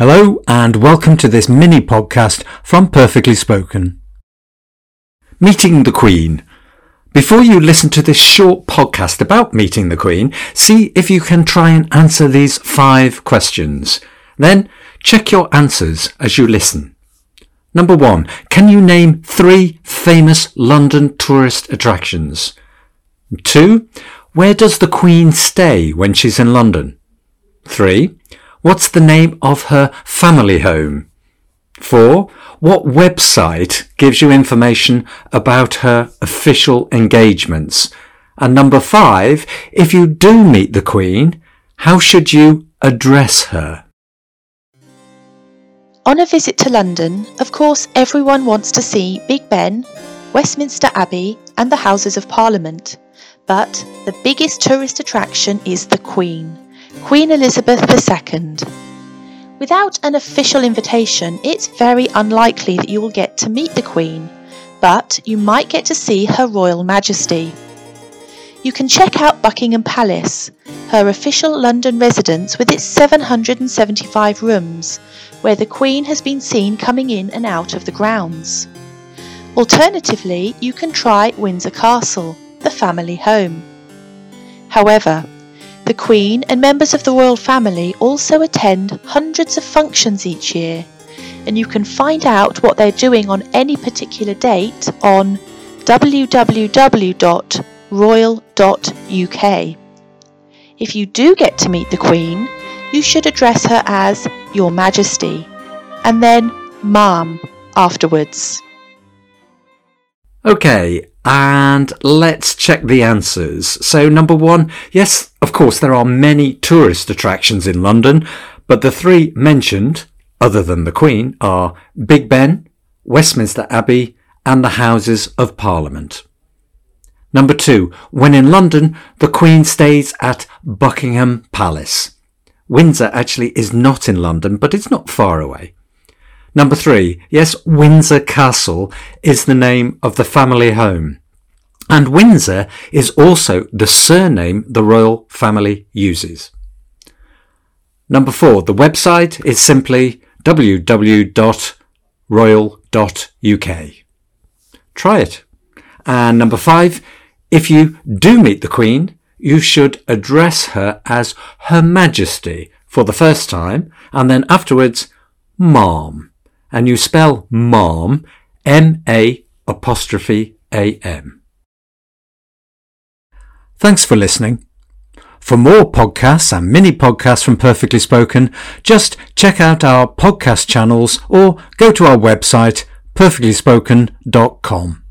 Hello and welcome to this mini podcast from Perfectly Spoken. Meeting the Queen. Before you listen to this short podcast about meeting the Queen, see if you can try and answer these 5 questions. Then check your answers as you listen. Number 1. Can you name 3 famous London tourist attractions? 2. Where does the Queen stay when she's in London? 3. What's the name of her family home? 4. What website gives you information about her official engagements? And number 5. If you do meet the Queen, how should you address her? On a visit to London, of course everyone wants to see Big Ben, Westminster Abbey and the Houses of Parliament. But the biggest tourist attraction is the Queen, Queen Elizabeth II. Without an official invitation, it's very unlikely that you will get to meet the Queen, but you might get to see Her Royal Majesty. You can check out Buckingham Palace, her official London residence with its 775 rooms, where the Queen has been seen coming in and out of the grounds. Alternatively, you can try Windsor Castle, the family home. However, the Queen and members of the royal family also attend hundreds of functions each year, and you can find out what they're doing on any particular date on www.royal.uk. If you do get to meet the Queen, you should address her as Your Majesty, and then Ma'am afterwards. Okay, and let's check the answers. So number 1, yes, of course there are many tourist attractions in London, but the 3 mentioned, other than the Queen, are Big Ben, Westminster Abbey and the Houses of Parliament. Number 2, when in London, the Queen stays at Buckingham Palace. Windsor actually is not in London, but it's not far away. Number 3, yes, Windsor Castle is the name of the family home. And Windsor is also the surname the royal family uses. Number 4, the website is simply www.royal.uk. Try it. And number 5, if you do meet the Queen, you should address her as Her Majesty for the first time, and then afterwards, Ma'am. And you spell Ma'am, M-A-A-M. Thanks for listening. For more podcasts and mini podcasts from Perfectly Spoken, just check out our podcast channels or go to our website, perfectlyspoken.com.